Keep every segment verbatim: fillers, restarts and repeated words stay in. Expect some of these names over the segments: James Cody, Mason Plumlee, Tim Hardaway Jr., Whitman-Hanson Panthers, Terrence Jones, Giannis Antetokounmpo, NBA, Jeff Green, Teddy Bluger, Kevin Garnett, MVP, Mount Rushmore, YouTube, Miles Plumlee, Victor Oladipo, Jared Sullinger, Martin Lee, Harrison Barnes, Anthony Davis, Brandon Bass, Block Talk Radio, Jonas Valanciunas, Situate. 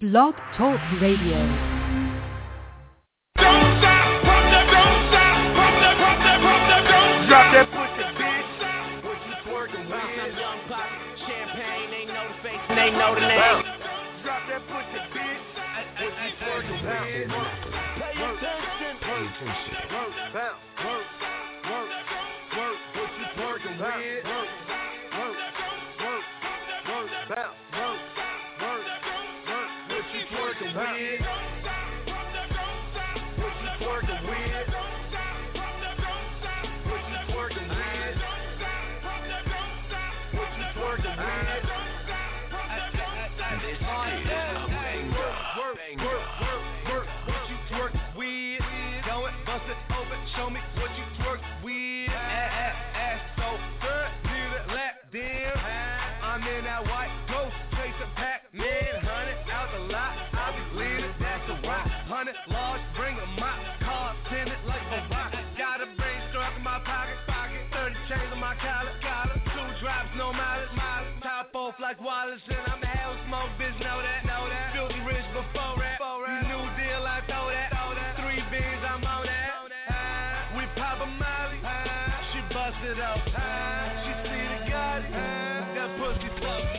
Block Talk Radio. They know the name. Drop that pussy, bitch. What you twerking about? Pay attention. Pay attention. Work, work, work, work. What you twerking about? Work, work, work, work, work, work, work. What you twerking about? Show me what you twerk with. Ass so good, need a lap deal. I'm in that white ghost, chase a Pac-Man. Hundred out the lot, I be leaning, that's a why. Hundred large, bring a mop, car tinted like a box. Got a brain strapped in my pocket, pocket. Thirty chains on my collar, collar. Two drops, no mileage, mileage. Top off like Wallace, and I'm a hell smoke, bitch, know that, know that. Filthy rich before rap, new deal, I throw that, throw that. Three beans, I'm on that. Molly, she busted out. She see the god. That pussy puppy.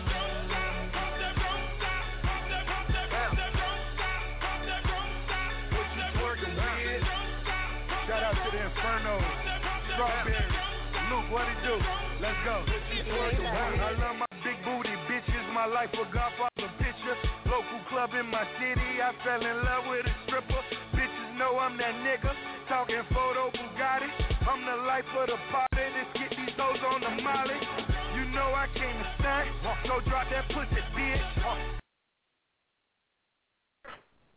What you twerking with? Shout out to the Inferno, Strawberry, Luke. What it do? Let's go. What you twerking with? I love my big booty bitches. My life a Godfather picture. Local club in my city. I fell in love with a stripper. Bitches know I'm that nigga. Talking photo Bugatti, I'm the life of the party. Let's get these hoes on the molly. You know I came to stunt, so drop that pussy,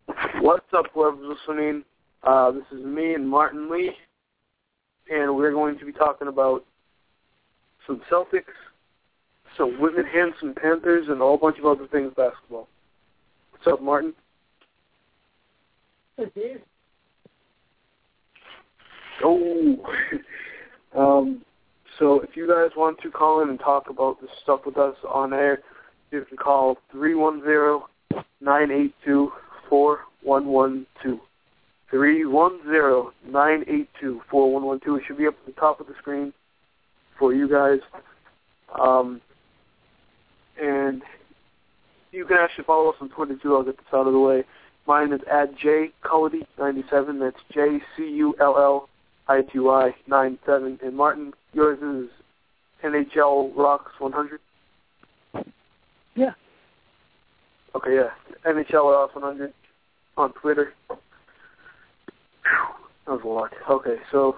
bitch. What's up, whoever's listening? Uh, this is me and Martin Lee, and we're going to be talking about some Celtics, some Whitman-Hanson Panthers, and a whole bunch of other things basketball. What's up, Martin? Hey, dude. Oh, um, so if you guys want to call in and talk about this stuff with us on air, you can call three one zero, nine eight two, four one one two. three one zero, nine eight two, four one one two. It should be up at the top of the screen for you guys. Um, and you can actually follow us on Twitter, too. I'll get this out of the way. Mine is at J Cullity ninety-seven. That's J C U L L. I T Y ninety-seven. And Martin, yours is N H L Rocks one hundred? Yeah. Okay, yeah. N H L Rocks one hundred on Twitter. Whew, that was a lot. Okay, so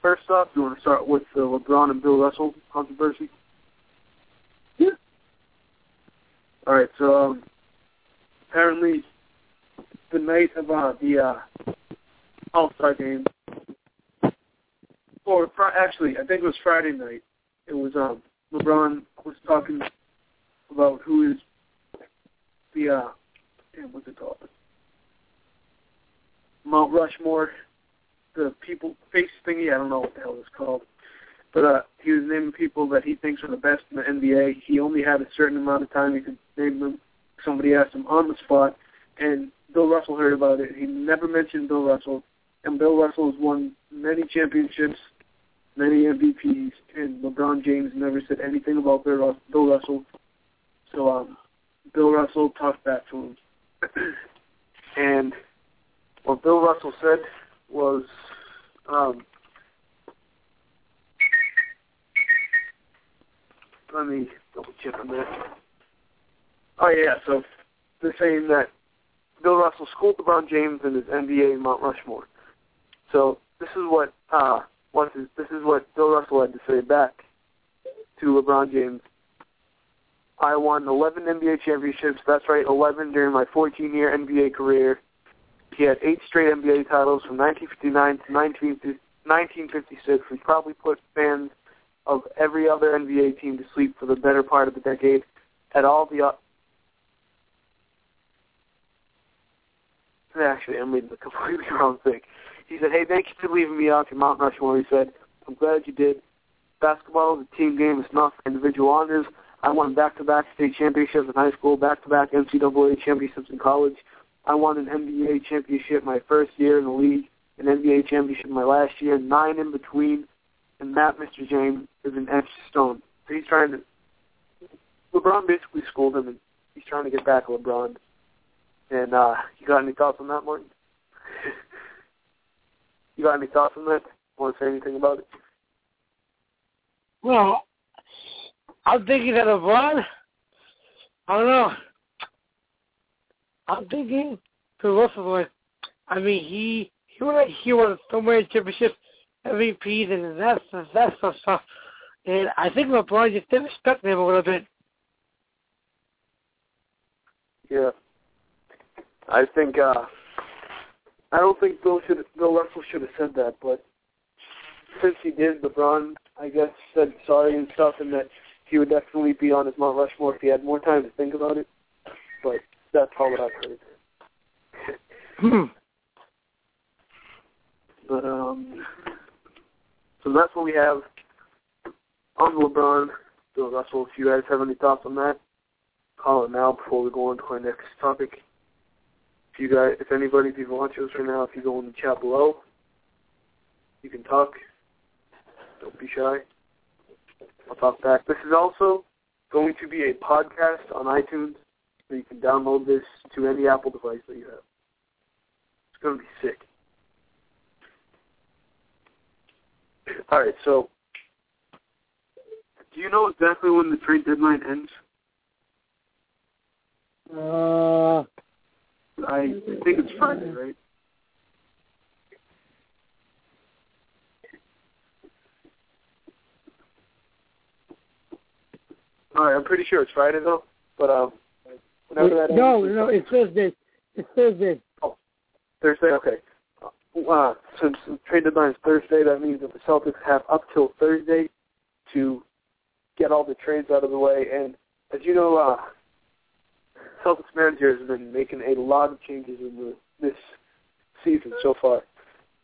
first off, you want to start with the LeBron and Bill Russell controversy? Yeah. All right, so um, apparently the night of uh, the uh, All-Star game, Or actually, I think it was Friday night. It was um, LeBron was talking about who is the uh, damn, what's it called? Mount Rushmore, the people face thingy. I don't know what the hell it's called, but uh, he was naming people that he thinks are the best in the N B A. He only had a certain amount of time he could name them. Somebody asked him on the spot, and Bill Russell heard about it. He never mentioned Bill Russell, and Bill Russell has won many championships, many M V Ps, and LeBron James never said anything about Bill Russell. So um, Bill Russell talked back to him. And what Bill Russell said was, um, let me double check on that. Oh, yeah, so they're saying that Bill Russell schooled LeBron James in his N B A Mount Rushmore. So this is what uh, once is, this is what Bill Russell had to say back to LeBron James. I won eleven N B A championships. That's right, eleven during my fourteen-year N B A career. He had eight straight N B A titles from nineteen fifty-nine to nineteen fifty-six. We probably put fans of every other N B A team to sleep for the better part of the decade. At all the uh, actually, I made the completely wrong thing. He said, hey, thank you for leaving me out to Mount Rushmore. He said, I'm glad you did. Basketball is a team game. It's not for individual honors. I won back-to-back state championships in high school, back-to-back N C double A championships in college. I won an N B A championship my first year in the league, an N B A championship my last year, nine in between, and that, Mister James, is an etched stone. So he's trying to – LeBron basically schooled him, and he's trying to get back at LeBron. And uh, you got any thoughts on that, Martin? You got any thoughts on that? Want to say anything about it? Well, I'm thinking that LeBron, I don't know. I'm thinking to Russell, like, I mean, he he won, he won so many championships, M V Ps, and that stuff, that stuff, stuff. And I think LeBron just didn't respect him a little bit. Yeah. I think, uh, I don't think Bill, should, Bill Russell should have said that, but since he did, LeBron, I guess, said sorry and stuff, and that he would definitely be on his Mount Rushmore if he had more time to think about it. But that's all that I've heard. But, um, so that's what we have on LeBron, Bill Russell. If you guys have any thoughts on that, call it now before we go on to our next topic. If you guys, if anybody, if you've watched us right now, if you go in the chat below, you can talk. Don't be shy. I'll talk back. This is also going to be a podcast on iTunes, so you can download this to any Apple device that you have. It's going to be sick. All right, so do you know exactly when the trade deadline ends? Uh... I think it's Friday, right? All right, I'm pretty sure it's Friday though. But um, whenever that no, ends, no, it's Thursday. It's Thursday. Oh, Thursday. Okay. Uh, since the trade deadline is Thursday, that means that the Celtics have up till Thursday to get all the trades out of the way. And as you know, uh. Celtics manager has been making a lot of changes in the, this season so far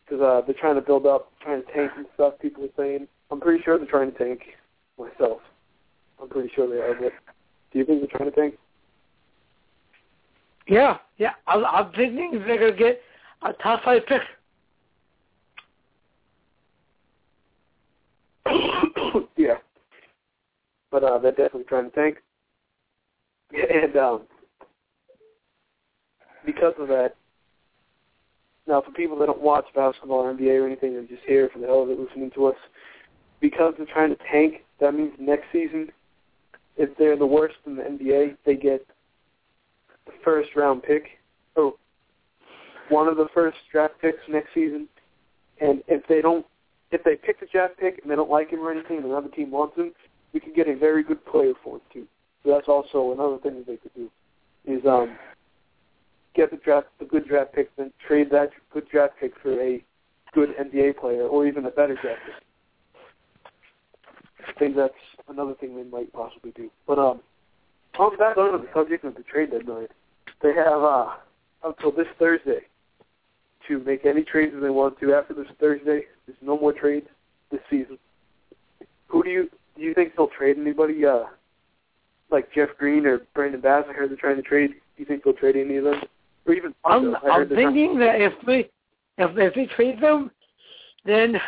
because uh, they're trying to build up, trying to tank and stuff, people are saying. I'm pretty sure they're trying to tank myself. I'm pretty sure they are, but do you think they're trying to tank? Yeah, yeah. I'm, I'm thinking they're going to get a top five pick. Yeah. But uh, they're definitely trying to tank. And um, because of that, now for people that don't watch basketball or N B A or anything, they're just here for the hell of it listening to us. Because they're trying to tank, that means next season, if they're the worst in the N B A, they get the first round pick, or one of the first draft picks next season. And if they don't, if they pick the draft pick and they don't like him or anything, and another team wants him, we can get a very good player for him too. So that's also another thing that they could do is um, get the draft, the good draft pick, then trade that good draft pick for a good N B A player or even a better draft pick. I think that's another thing they might possibly do. But um, on back onto the subject of the trade deadline, they have uh, up till this Thursday to make any trades that they want to. After this Thursday, there's no more trades this season. Who do you do you think they'll trade anybody? Uh, Like Jeff Green or Brandon Bass, I heard they're trying to trade. Do you think they'll trade any of them? Or even I'm, I'm thinking trying. that if they if, if they trade them, then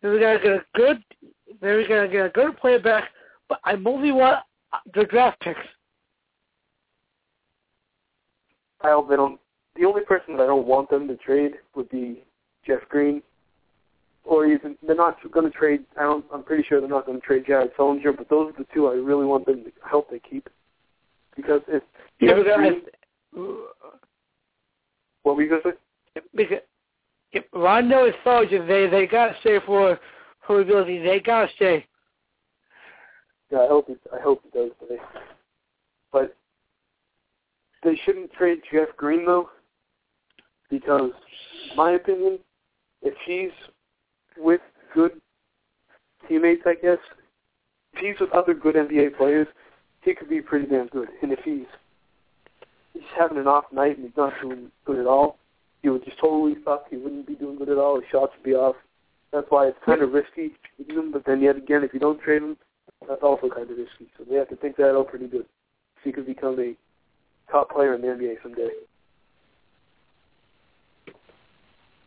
we're gonna get a good, then we're gonna get a good player back. But I mostly want the draft picks. I hope they don't. The only person that I don't want them to trade would be Jeff Green, or even they're not going to trade. I don't, I'm pretty sure they're not going to trade Jared Sullinger, but those are the two I really want them to help they keep because if yeah, Jeff Green, I, what were you going to say? Because if Rondo and Sullinger, they they got to stay for for ability. They got to stay. Yeah, I hope it, I hope it does today. But they shouldn't trade Jeff Green though, because in my opinion, if he's with good teammates, I guess, if he's with other good N B A players, he could be pretty damn good. And if he's he's having an off night and he's not doing good at all, he would just totally suck. He wouldn't be doing good at all. His shots would be off. That's why it's kind of risky to use him. But then yet again, if you don't trade him, That's also kind of risky. So they have to think that out pretty good. She could become a top player in the N B A someday.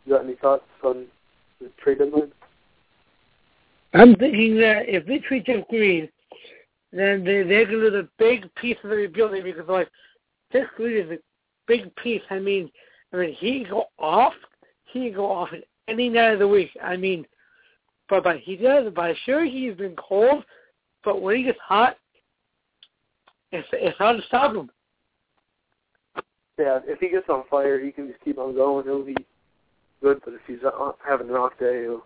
You got any thoughts on the trade deadline? I'm thinking that if they trade Jeff Green, then they, they're going to lose a big piece of the rebuilding because, like, Jeff Green is a big piece. I mean, I mean, he can go off. He can go off at any night of the week. I mean, but, but he does. But sure, he's been cold. But when he gets hot, it's, it's hard to stop him. Yeah, if he gets on fire, he can just keep on going. He'll be good. But if he's having an off day, he'll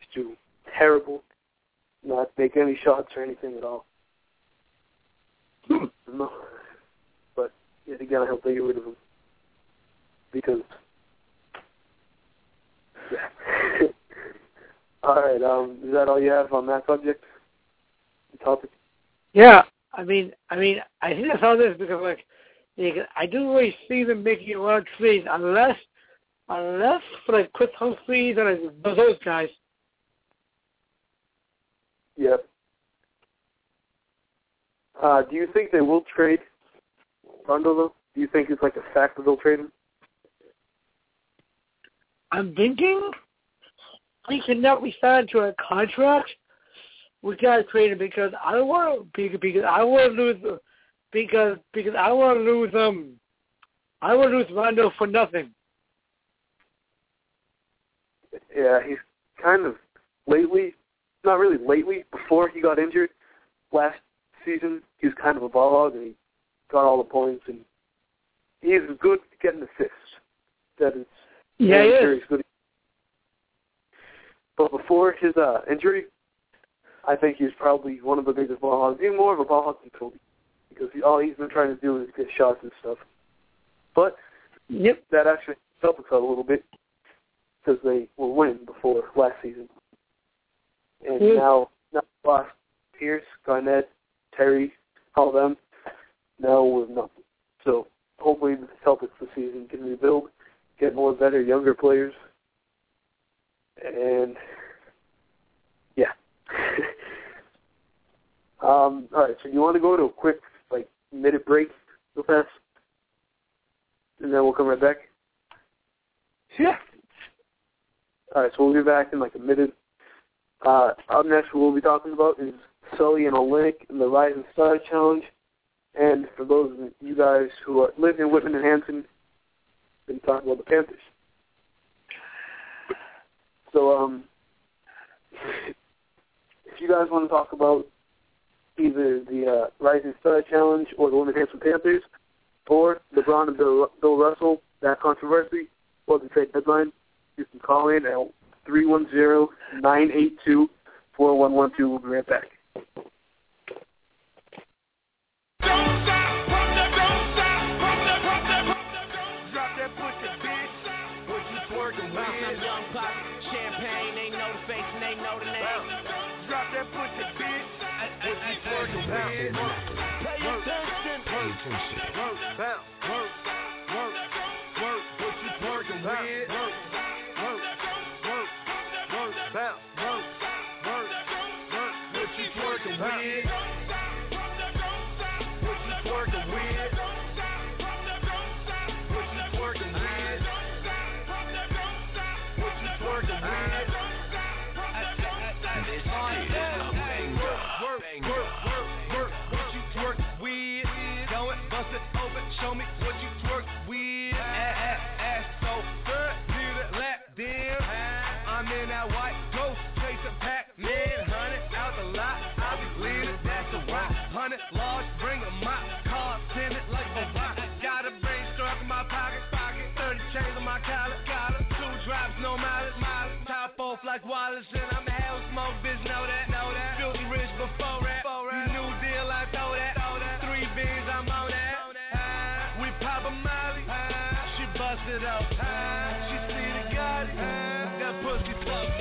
just do terrible, not make any shots or anything at all. Hmm. But yet again, I hope they get rid of him. Because, yeah. All right, um, is that all you have on that subject, the topic? Yeah, I mean, I mean, I think that's all this because, like, you can, I do really see them making a lot of trades unless, unless for like Chris Humphries and those guys. Yep. Uh, do you think they will trade Rondo, though? Do you think it's like a fact that they'll trade him? I'm thinking we cannot be signed to a contract. We gotta trade him because I don't want to because I want to lose because because I want to lose um I want to lose Rondo for nothing. Yeah, he's kind of lately, not really lately. Before he got injured last season, he was kind of a ball hog and he got all the points and he's good at getting assists. That is. Yeah, he is. But before his uh, injury, I think he was probably one of the biggest ball hogs, even more of a ball hog than Kobe, because he, all he's been trying to do is get shots and stuff. But yep. That actually helped us out a little bit because they were winning before last season. And mm-hmm. now, now Paul Pierce, Garnett, Terry, all of them, now we're nothing. So hopefully the Celtics this season can rebuild. Get more better, younger players. And, yeah. um, all right, so you want to go to a quick, like, minute break real fast? And then we'll come right back? Yeah. All right, so we'll be back in, like, a minute. Uh, up next, what we'll be talking about is Sully and Olynyk and the Rising Star Challenge. And for those of you guys who are, live in Whitman-Hanson, and talking about the Panthers. So, um, if you guys want to talk about either the uh, Rising Star Challenge or the Whitman-Hanson Panthers, or LeBron and Bill, Bill Russell, that controversy, or the trade deadline, you can call in at three one zero, nine eight two, four one one two. We'll be right back. Show me what you twerk with. Ass so good, need a lap deal. I'm in that white ghost, chasing Pac-Man. Hunted out the lot, I be leading, that's a rock. Hunted large, bring a mop. Car tinted like a rock. Got a brain strapped in my pocket, pocket. thirty chains on my collar, collar. Two drops, no mileage, mileage. Top off like Wallace, and I'm a hell smoke, bitch, know that, know that. Filthy rich before rap, before rap. New deal, I throw that, throw that. Three beans, I'm on that. Molly, she busted up. She see the Gotti. That pussy tough. What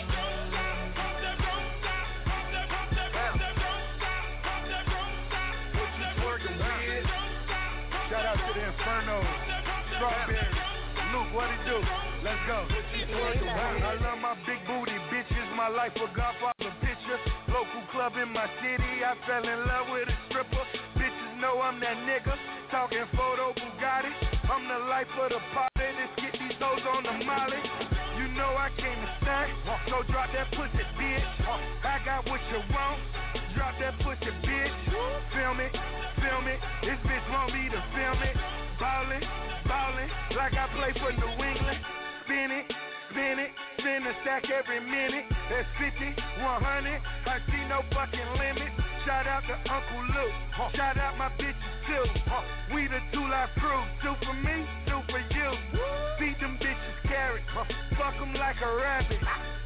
you twerking with? Shout out to the Inferno, Strawberry, Luke. What it do? Let's go. I love my big booty, bitches. My life for Godfather. picture. Local club in my city, I fell in love with a stripper. Bitches know I'm that nigga, talking photo Bugatti. I'm the life of the party, let's get these hoes on the molly. You know I came to stand, so drop that pussy, bitch. I got what you want, drop that pussy, bitch. Film it, film it, this bitch want me to film it. Ballin', ballin', like I play for New England. Spin it, spin it, spin the stack every minute. That's fifty, one hundred, I see no fucking limit. Shout out to Uncle Luke, shout out my bitches too. We the two life crew, two for me, two for you. Feed them bitches carrots, fuck them like a rabbit.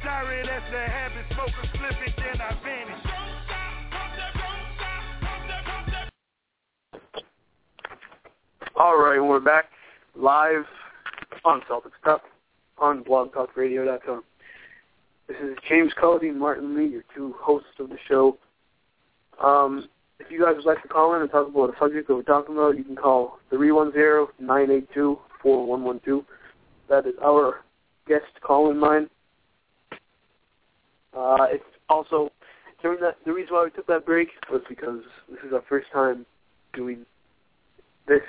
Sorry, that's a habit, smoke a slip it, then I vanish. All right, we're back live on Celtics Cup on blog talk radio dot com. This is James Cody and Martin Lee, your two hosts of the show. Um, if you guys would like to call in and talk about a subject that we're talking about, you can call three one zero, nine eight two, four one one two. That is our guest call-in line. Uh, it's also, during that, the reason why we took that break was because this is our first time doing this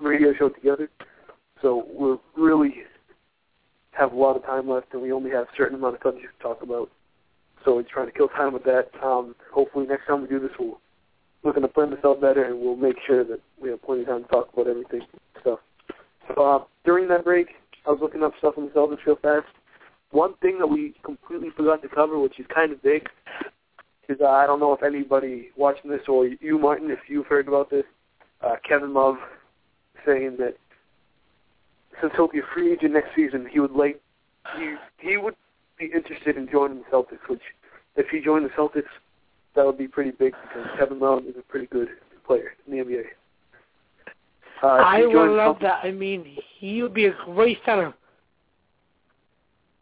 radio show together, so we really have a lot of time left, and we only have a certain amount of subjects to talk about, so we're trying to kill time with that. Um, hopefully next time we do this, we'll look to plan this out better, and we'll make sure that we have plenty of time to talk about everything and stuff. So, uh, during that break, I was looking up stuff on the Celtics real fast. One thing that we completely forgot to cover, which is kind of big, is uh, I don't know if anybody watching this, or you, Martin, if you've heard about this, Uh, Kevin Love saying that since he'll be a free agent next season, he would like he he would be interested in joining the Celtics. Which, if he joined the Celtics, that would be pretty big because Kevin Love is a pretty good player in the N B A. Uh, I would love Celtics, that. I mean, he would be a great center.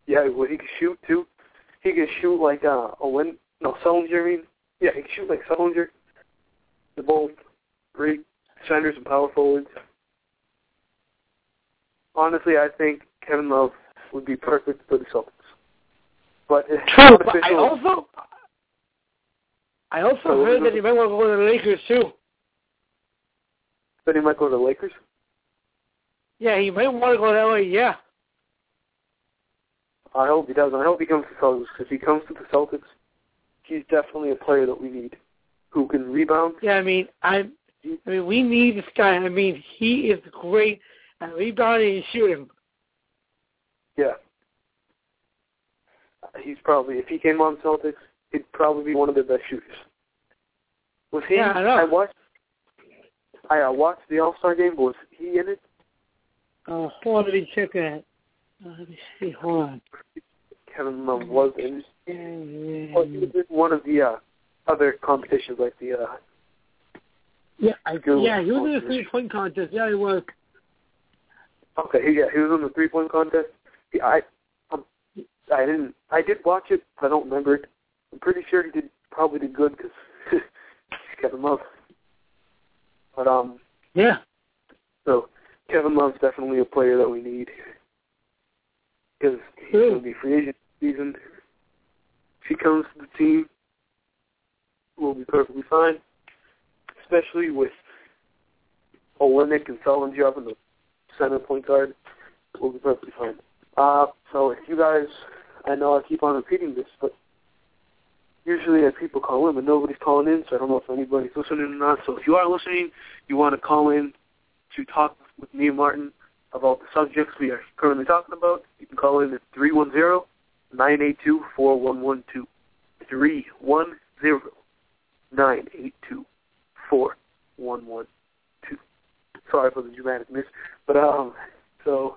Yeah, well, he could shoot too. He could shoot like uh, Olin, no Sullinger. I mean, yeah, he could shoot like Sullinger. The ball, great. Centers and power forwards. Honestly, I think Kevin Love would be perfect for the Celtics. But true, but I also I also so heard that he might want to go to the Lakers too. That he might go to the Lakers? Yeah, he might want to go that way, yeah. I hope he does. I hope he comes to the Celtics. If he comes to the Celtics, he's definitely a player that we need who can rebound. Yeah, I mean, I'm I mean, we need this guy. I mean, he is great at rebounding and shooting. Yeah. He's probably, if he came on Celtics, he'd probably be one of the best shooters. Was he? Yeah, I know. I watched, I uh, watched the All-Star game, but was he in it? Uh, hold on, let me check that. Uh, let me see, hold on. Kevin Love was in it. Well, he was in one of the uh, other competitions, like the... Uh, Yeah, I, yeah, he was in the three-point contest. Yeah, he was. Okay, yeah, he was in the three-point contest. Yeah, I, um, I didn't. I did watch it, but I don't remember it. I'm pretty sure he did probably did good because he Kevin Love. But um, yeah. So Kevin Love's definitely a player that we need because he's really? going to be free agent season. If he comes to the team, we'll be perfectly fine. Especially with Olynyk and Sullinger up in the center point guard, we'll be perfectly fine. Uh, so if you guys, I know I keep on repeating this, but usually I people call in, but nobody's calling in, so I don't know if anybody's listening or not. So if you are listening, you want to call in to talk with me and Martin about the subjects we are currently talking about, you can call in at three one zero, nine eight two, four one one two. three one zero, nine eight two, four one one two. Four, one, one, two. Sorry for the dramatic miss, but um, so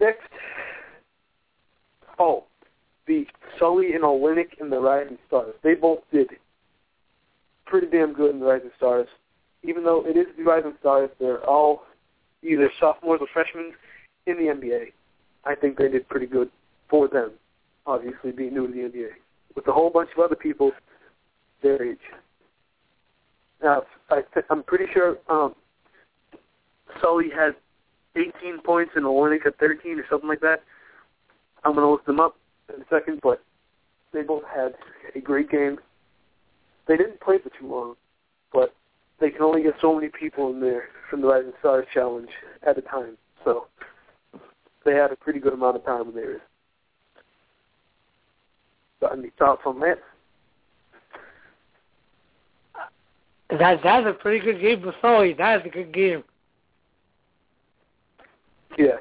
next, oh, the Sully and Olynyk and the Rising Stars. They both did pretty damn good in the Rising Stars, even though it is the Rising Stars. They're all either sophomores or freshmen in the N B A. I think they did pretty good for them, obviously being new to the N B A with a whole bunch of other people their age. Now, I th- I'm pretty sure um, Sully had eighteen points and Olynyk had thirteen or something like that. I'm going to look them up in a second, but They both had a great game. They didn't play for too long, but they can only get so many people in there from the Rising Star Challenge at a time. So they had a pretty good amount of time in there. Got any thoughts on that? That that's a pretty good game for Sully. That's a good game. Yeah,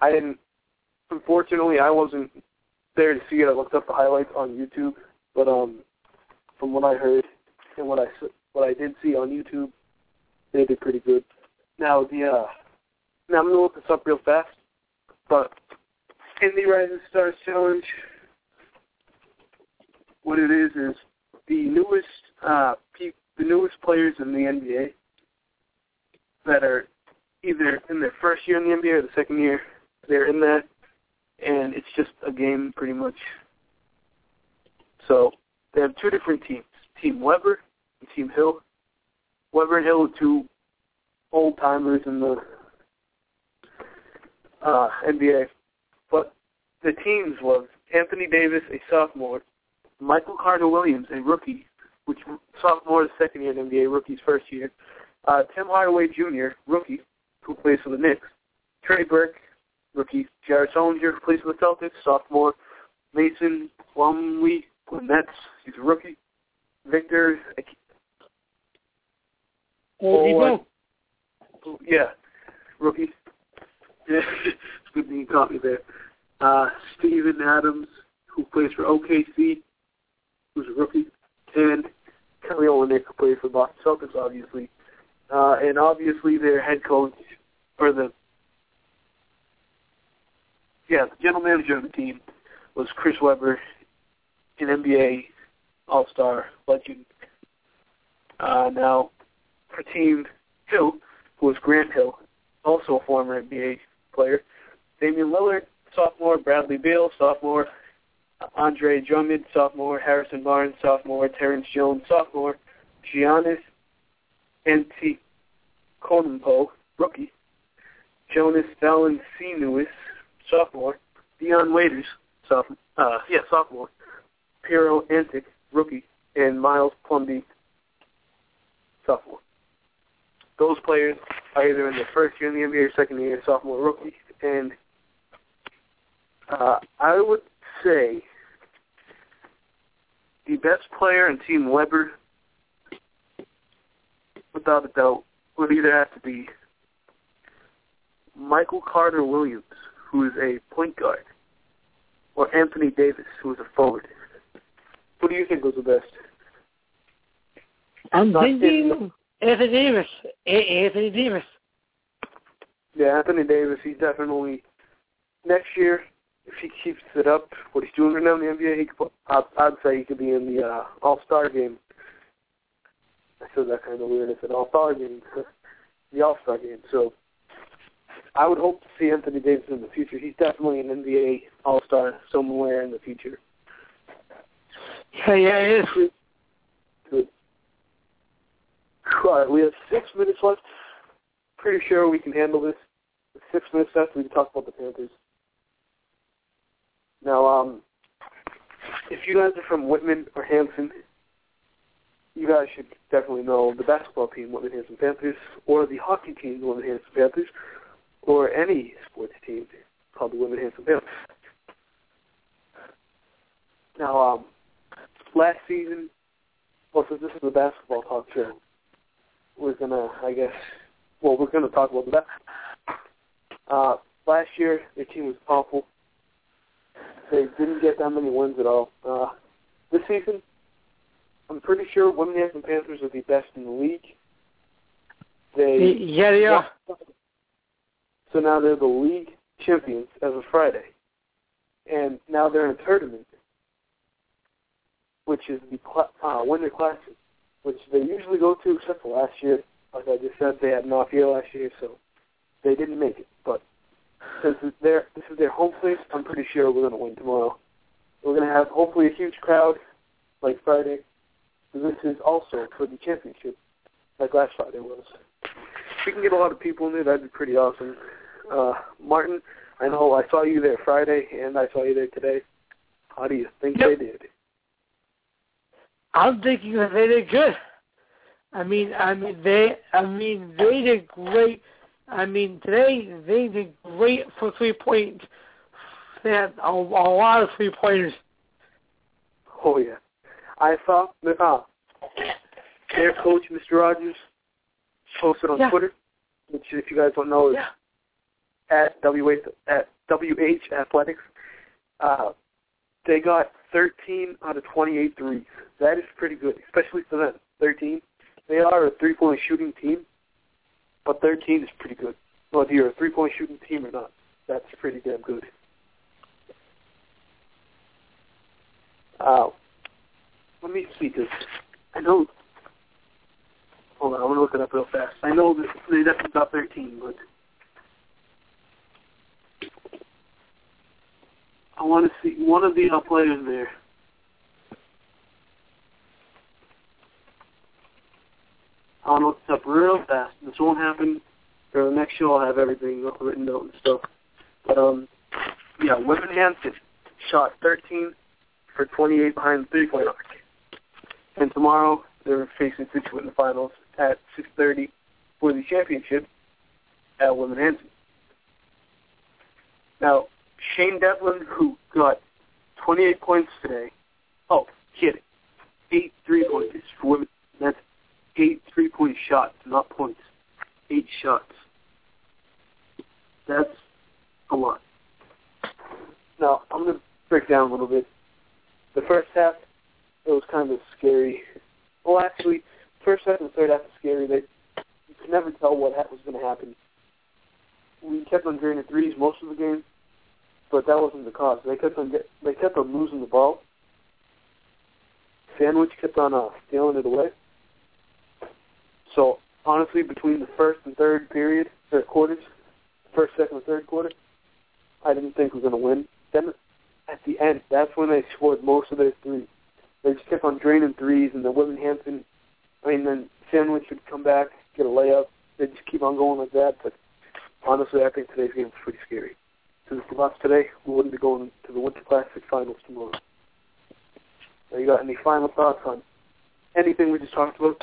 I didn't. Unfortunately, I wasn't there to see it. I looked up the highlights on YouTube, but um, from what I heard and what I what I did see on YouTube, they did pretty good. Now the uh, now I'm gonna look this up real fast, but in the Rising Stars Challenge, what it is is the newest uh people. The newest players in the N B A that are either in their first year in the N B A or the second year, they're in that, and it's just a game pretty much. So they have two different teams, Team Webber and Team Hill. Webber and Hill are two old-timers in the uh, N B A. But the teams was Anthony Davis, a sophomore, Michael Carter-Williams, a rookie, which sophomore is second year in N B A, rookie's first year. Uh, Tim Hardaway Junior, rookie, who plays for the Knicks. Trey Burke, rookie. Jared Sullinger, who plays for the Celtics, sophomore. Mason Plumlee, Nets, he's a rookie. Victor Oladipo. Oh, yeah, rookie. It's good that you caught me there. Uh, Steven Adams, who plays for O K C, who's a rookie. And Kelly Olynyk, who played for Boston Celtics, obviously. Uh, and obviously their head coach, or the, yeah, the general manager of the team was Chris Webber, an N B A all-star legend. Uh, now, for Team Hill, who was Grant Hill, also a former N B A player. Damian Lillard, sophomore. Bradley Beal, sophomore. Andre Drummond, sophomore. Harrison Barnes, sophomore. Terrence Jones, sophomore. Giannis Antetokounmpo, rookie. Jonas Valanciunas, sophomore. Dion Waiters, sophomore. Uh, yeah, sophomore. Piero Antic, rookie, and Miles Plumlee, sophomore. Those players are either in their first year in the N B A or second year, sophomore, rookie, and uh, I would say. The best player in Team Webber, without a doubt, would either have to be Michael Carter-Williams, who is a point guard, or Anthony Davis, who is a forward. Who do you think was the best? I'm Not thinking in... Anthony Davis. A- Anthony Davis. Yeah, Anthony Davis, he definitely, next year, if he keeps it up, what he's doing right now in the N B A, he could, I'd, I'd say he could be in the uh, All-Star game. I said that kind of weird. It's an All-Star game, the All-Star game. So I would hope to see Anthony Davis in the future. He's definitely an N B A All-Star somewhere in the future. Yeah, yeah, he is. Good. All right, we have six minutes left. Pretty sure we can handle this. Six minutes left, we can talk about the Panthers. Now, um, if you guys are from Whitman or Hanson, you guys should definitely know the basketball team, Whitman-Hanson Panthers, or the hockey team, the Whitman-Hanson Panthers, or any sports team called the Whitman-Hanson Panthers. Now, um, last season, well, since this is the basketball talk show, we're going to, I guess, well, we're going to talk about that. Uh, last year, their team was awful. They didn't get that many wins at all. Uh, this season, I'm pretty sure Whitman-Hanson Panthers are the best in the league. They yeah, they are. So now they're the league champions as of Friday. And now they're in a tournament, which is the uh, Winter Classic, which they usually go to except for last year. Like I just said, they had an off year last year, so they didn't make it, but... Since this is their, this is their home place, I'm pretty sure we're going to win tomorrow. We're going to have, hopefully, a huge crowd like Friday. This is also for the championship, like last Friday was. If we can get a lot of people in there, that'd be pretty awesome. Uh, Martin, I know I saw you there Friday, and I saw you there today. How do you think yep. they did? I'm thinking that they did good. I mean, I mean they, I mean they did great. I mean today they did great for three points. They had a, a lot of three pointers. Oh yeah, I saw uh, their coach, Mister Rogers, posted on yeah. Twitter, which if you guys don't know is yeah. at W H Athletics. Uh, they got thirteen out of twenty-eight threes. That is pretty good, especially for them. Thirteen. They are a three-point shooting team, but thirteen is pretty good. Whether you're a three-point shooting team or not, that's pretty damn good. Uh, let me see this. I know. Hold on, I want to look it up real fast. I know this, they definitely got thirteen, but I want to see one of the uh, players there. I'll look this up real fast. This won't happen. For the next show, I'll have everything written out and stuff. But, um, yeah, Whitman-Hanson shot thirteen for twenty-eight behind the three-point arc. And tomorrow, they're facing Situate in the finals at six thirty for the championship at Whitman-Hanson. Now, Shane Devlin, who got twenty-eight points today. Oh, kidding. Eight three-pointers for Whitman-Hanson. Eight three-point shots, not points. Eight shots. That's a lot. Now, I'm going to break down a little bit. The first half, it was kind of scary. Well, actually, first half and third half was scary. They, you could never tell what was going to happen. We kept on draining threes most of the game, but that wasn't the cause. They kept on get, they kept on losing the ball. Sandwich kept on uh, stealing it away. So, honestly, between the first and third period, third quarters, first, second, and third quarter, I didn't think we were going to win. Then at the end, that's when they scored most of their threes. They just kept on draining threes, and the Whitman-Hanson, I mean, then Sandwich would come back, get a layup. They just keep on going like that. But honestly, I think today's game was pretty scary. Because if we lost today, we wouldn't be going to the Winter Classic finals tomorrow. Now, you got any final thoughts on anything we just talked about?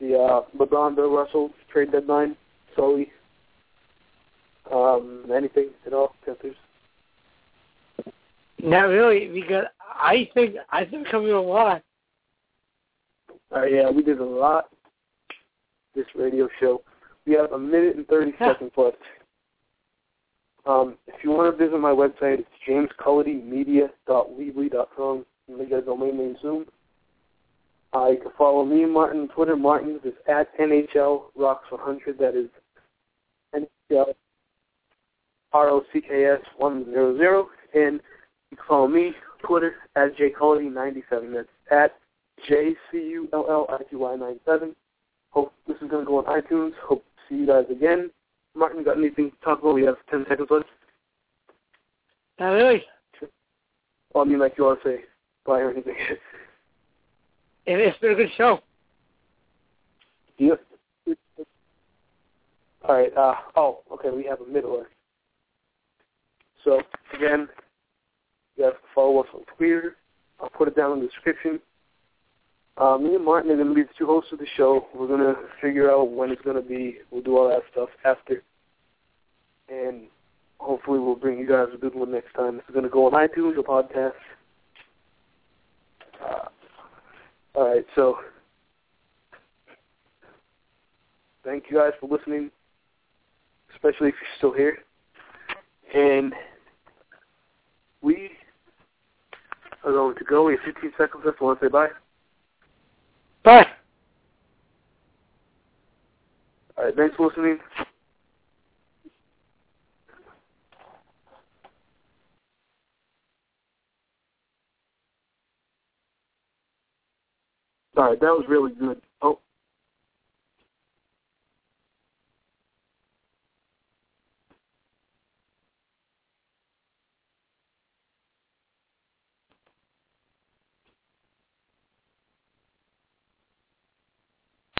The uh, LeBron, Bill Russell, trade deadline, Sully, um, anything at all, Panthers? Not really, because I think I think we're coming a lot. All right, yeah, we did a lot this radio show. We have a minute and thirty yeah. seconds left. Um, if you want to visit my website, it's james cullity media dot weebly dot com. You guys don't make me Zoom. Uh, you can follow me and Martin on Twitter. Martin's is at N H L Rocks one hundred. That is N H L R O C K S one hundred. And you can follow me on Twitter at J Cullity ninety-seven. That's at J C U L L I T Y ninety-seven. Hope this is going to go on iTunes. Hope to see you guys again. Martin, got anything to talk about? We have ten seconds left. Not really. Well, I mean, like you all say, bye or anything. And it's been a good show. Yeah. All right. Uh, oh, okay. We have a middle. So, again, you guys can follow us on Twitter. I'll put it down in the description. Uh, me and Martin are going to be the two hosts of the show. We're going to figure out when it's going to be. We'll do all that stuff after. And hopefully we'll bring you guys a good one next time. This is going to go on iTunes or podcast. Uh, All right, so thank you guys for listening, especially if you're still here. And we are going to go. We have fifteen seconds left. I want to say bye. Bye. All right, thanks for listening. All right, that was really good.